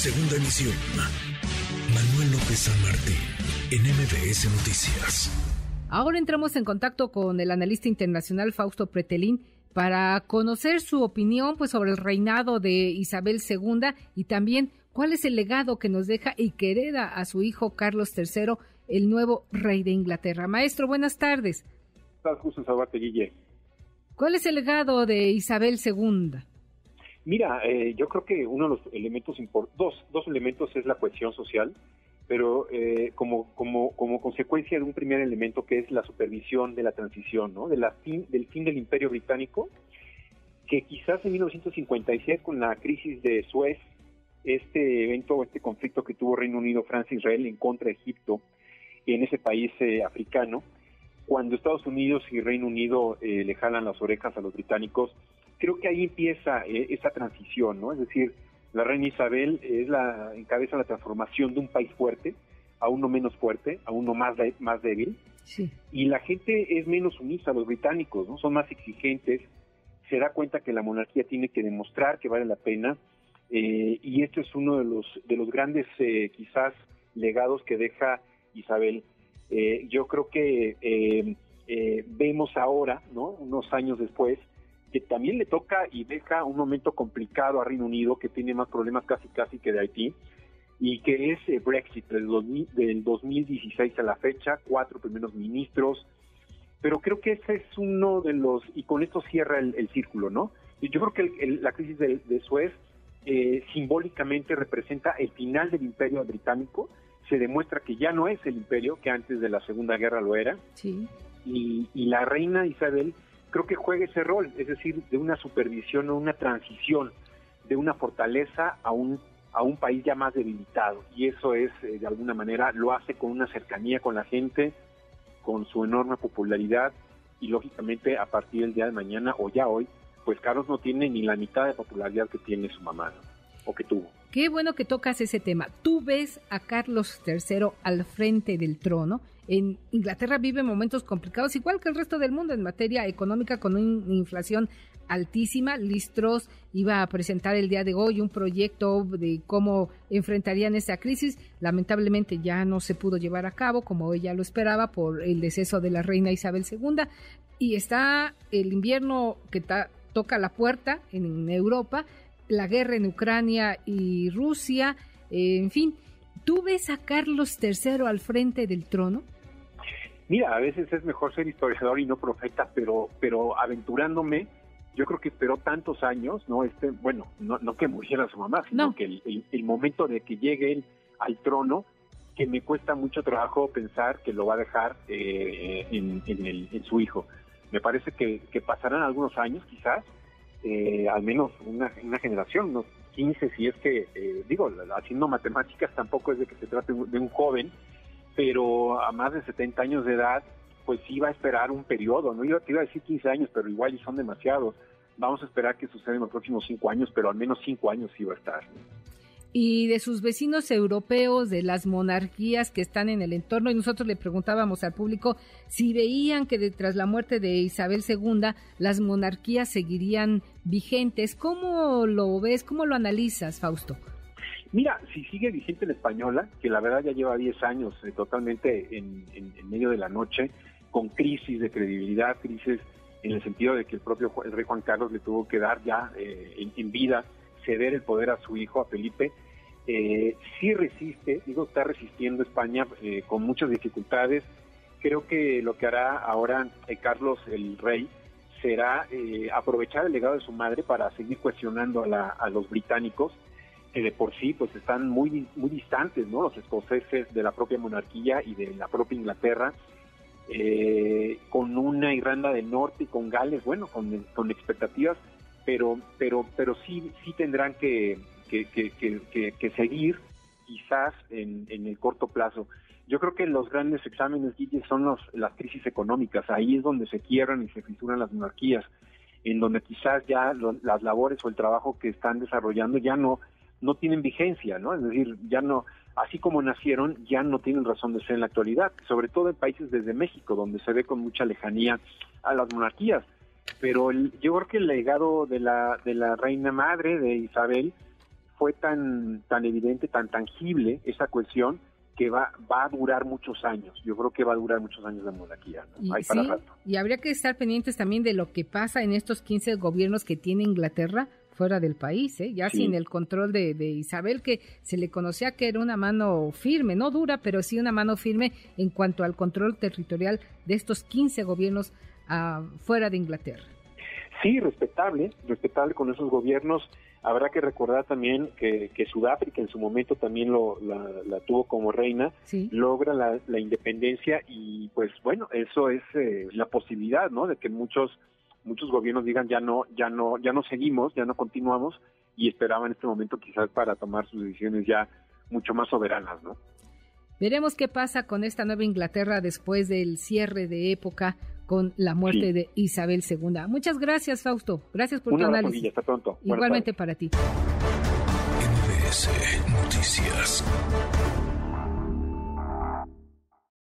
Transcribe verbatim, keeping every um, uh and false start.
Segunda emisión. Manuel López San Martín, en M B S Noticias. Ahora entramos en contacto con el analista internacional Fausto Petrelin para conocer su opinión pues, sobre el reinado de Isabel segunda y también cuál es el legado que nos deja y que hereda a su hijo Carlos tercero, el nuevo rey de Inglaterra. Maestro, buenas tardes. ¿Cuál es el legado de Isabel segunda? Mira, eh, yo creo que uno de los elementos import- dos, dos elementos es la cohesión social, pero eh, como, como, como consecuencia de un primer elemento que es la supervisión de la transición, ¿no? De la fin, del fin del Imperio Británico, que quizás en mil novecientos cincuenta y seis con la crisis de Suez, este evento, este conflicto que tuvo Reino Unido, Francia e Israel en contra de Egipto, en ese país eh, africano, cuando Estados Unidos y Reino Unido eh, le jalan las orejas a los británicos, creo que ahí empieza eh, esa transición, ¿no? Es decir, la reina Isabel es la encabeza la transformación de un país fuerte a uno menos fuerte, a uno más, de, más débil. Sí. Y la gente es menos unida, los británicos, ¿no? Son más exigentes, se da cuenta que la monarquía tiene que demostrar que vale la pena, eh, y esto es uno de los, de los grandes, eh, quizás, legados que deja Isabel. Eh, yo creo que eh, eh, vemos ahora, ¿no? Unos años después, que también le toca y deja un momento complicado a Reino Unido, que tiene más problemas casi casi que de Haití, y que es Brexit, del dos mil dieciséis a la fecha, cuatro primeros ministros, pero creo que ese es uno de los, y con esto cierra el, el círculo, ¿no? Y yo creo que el, el, la crisis de, de Suez eh, simbólicamente representa el final del imperio británico, se demuestra que ya no es el imperio, que antes de la Segunda Guerra lo era, sí. y, y la reina Isabel creo que juega ese rol, es decir, de una supervisión o una transición de una fortaleza a un a un país ya más debilitado, y eso es, de alguna manera, lo hace con una cercanía con la gente, con su enorme popularidad, y lógicamente a partir del día de mañana, o ya hoy, pues Carlos no tiene ni la mitad de popularidad que tiene su mamá, ¿no? O que tuvo. Qué bueno que tocas ese tema. Tú ves a Carlos tercero al frente del trono. En Inglaterra vive momentos complicados, igual que el resto del mundo en materia económica, con una inflación altísima. Liz Truss iba a presentar el día de hoy un proyecto de cómo enfrentarían esa crisis. Lamentablemente ya no se pudo llevar a cabo, como ella lo esperaba, por el deceso de la reina Isabel segunda. Y está el invierno que ta- toca la puerta en, en Europa, la guerra en Ucrania y Rusia, eh, en fin. ¿Tú ves a Carlos tercero al frente del trono? Mira, a veces es mejor ser historiador y no profeta, pero pero aventurándome, yo creo que esperó tantos años, no este, bueno, no, no que muriera su mamá, sino no. que el, el, el momento de que llegue él al trono, que me cuesta mucho trabajo pensar que lo va a dejar eh, en, en, el, en su hijo. Me parece que, que pasarán algunos años, quizás, eh, al menos una, una generación, unos quince, si es que, eh, digo, haciendo matemáticas tampoco es de que se trate de un joven, pero a más de setenta años de edad, pues iba a esperar un periodo, no iba, iba a decir quince años, pero igual y son demasiados. Vamos a esperar que suceda en los próximos cinco años, pero al menos cinco años iba a estar. Y de sus vecinos europeos, de las monarquías que están en el entorno, y nosotros le preguntábamos al público si veían que de, tras la muerte de Isabel segunda las monarquías seguirían vigentes. ¿Cómo lo ves? ¿Cómo lo analizas, Fausto? Mira, si sigue vigente la española, que la verdad ya lleva diez años eh, totalmente en, en, en medio de la noche, con crisis de credibilidad, crisis en el sentido de que el propio el rey Juan Carlos le tuvo que dar ya eh, en, en vida, ceder el poder a su hijo, a Felipe, eh, sí resiste, digo, está resistiendo España eh, con muchas dificultades. Creo que lo que hará ahora eh, Carlos el Rey será eh, aprovechar el legado de su madre para seguir cuestionando a, la, a los británicos, que de por sí pues están muy, muy distantes, ¿no? Los escoceses de la propia monarquía y de la propia Inglaterra, eh, con una Irlanda del Norte y con Gales, bueno, con, con expectativas, pero pero pero sí sí tendrán que que, que, que, que seguir quizás en, en el corto plazo. Yo creo que los grandes exámenes, Guille, son los, las crisis económicas. Ahí es donde se quiebran y se fisuran las monarquías, en donde quizás ya lo, las labores o el trabajo que están desarrollando ya no no tienen vigencia, ¿no? Es decir, ya no, así como nacieron, ya no tienen razón de ser en la actualidad, sobre todo en países desde México, donde se ve con mucha lejanía a las monarquías. Pero el, yo creo que el legado de la de la reina madre de Isabel fue tan, tan evidente, tan tangible esa cuestión, que va, va a durar muchos años. Yo creo que va a durar muchos años la monarquía, ¿no? Y, Hay para sí, rato. Y habría que estar pendientes también de lo que pasa en estos quince gobiernos que tiene Inglaterra fuera del país, ¿eh? Ya sí. sin el control de, de Isabel, que se le conocía que era una mano firme, no dura, pero sí una mano firme en cuanto al control territorial de estos quince gobiernos uh, fuera de Inglaterra. Sí, respetable, respetable con esos gobiernos. Habrá que recordar también que, que Sudáfrica en su momento también lo, la, la tuvo como reina, sí. logra la, la independencia y pues bueno, eso es eh, la posibilidad, ¿no? De que muchos muchos gobiernos digan ya no, ya no, ya no seguimos, ya no continuamos, y esperaban este momento quizás para tomar sus decisiones ya mucho más soberanas, ¿no? Veremos qué pasa con esta nueva Inglaterra después del cierre de época con la muerte sí. de Isabel segunda. Muchas gracias, Fausto. Gracias por Una tu análisis. Hasta pronto. Igualmente para ti. M B S Noticias.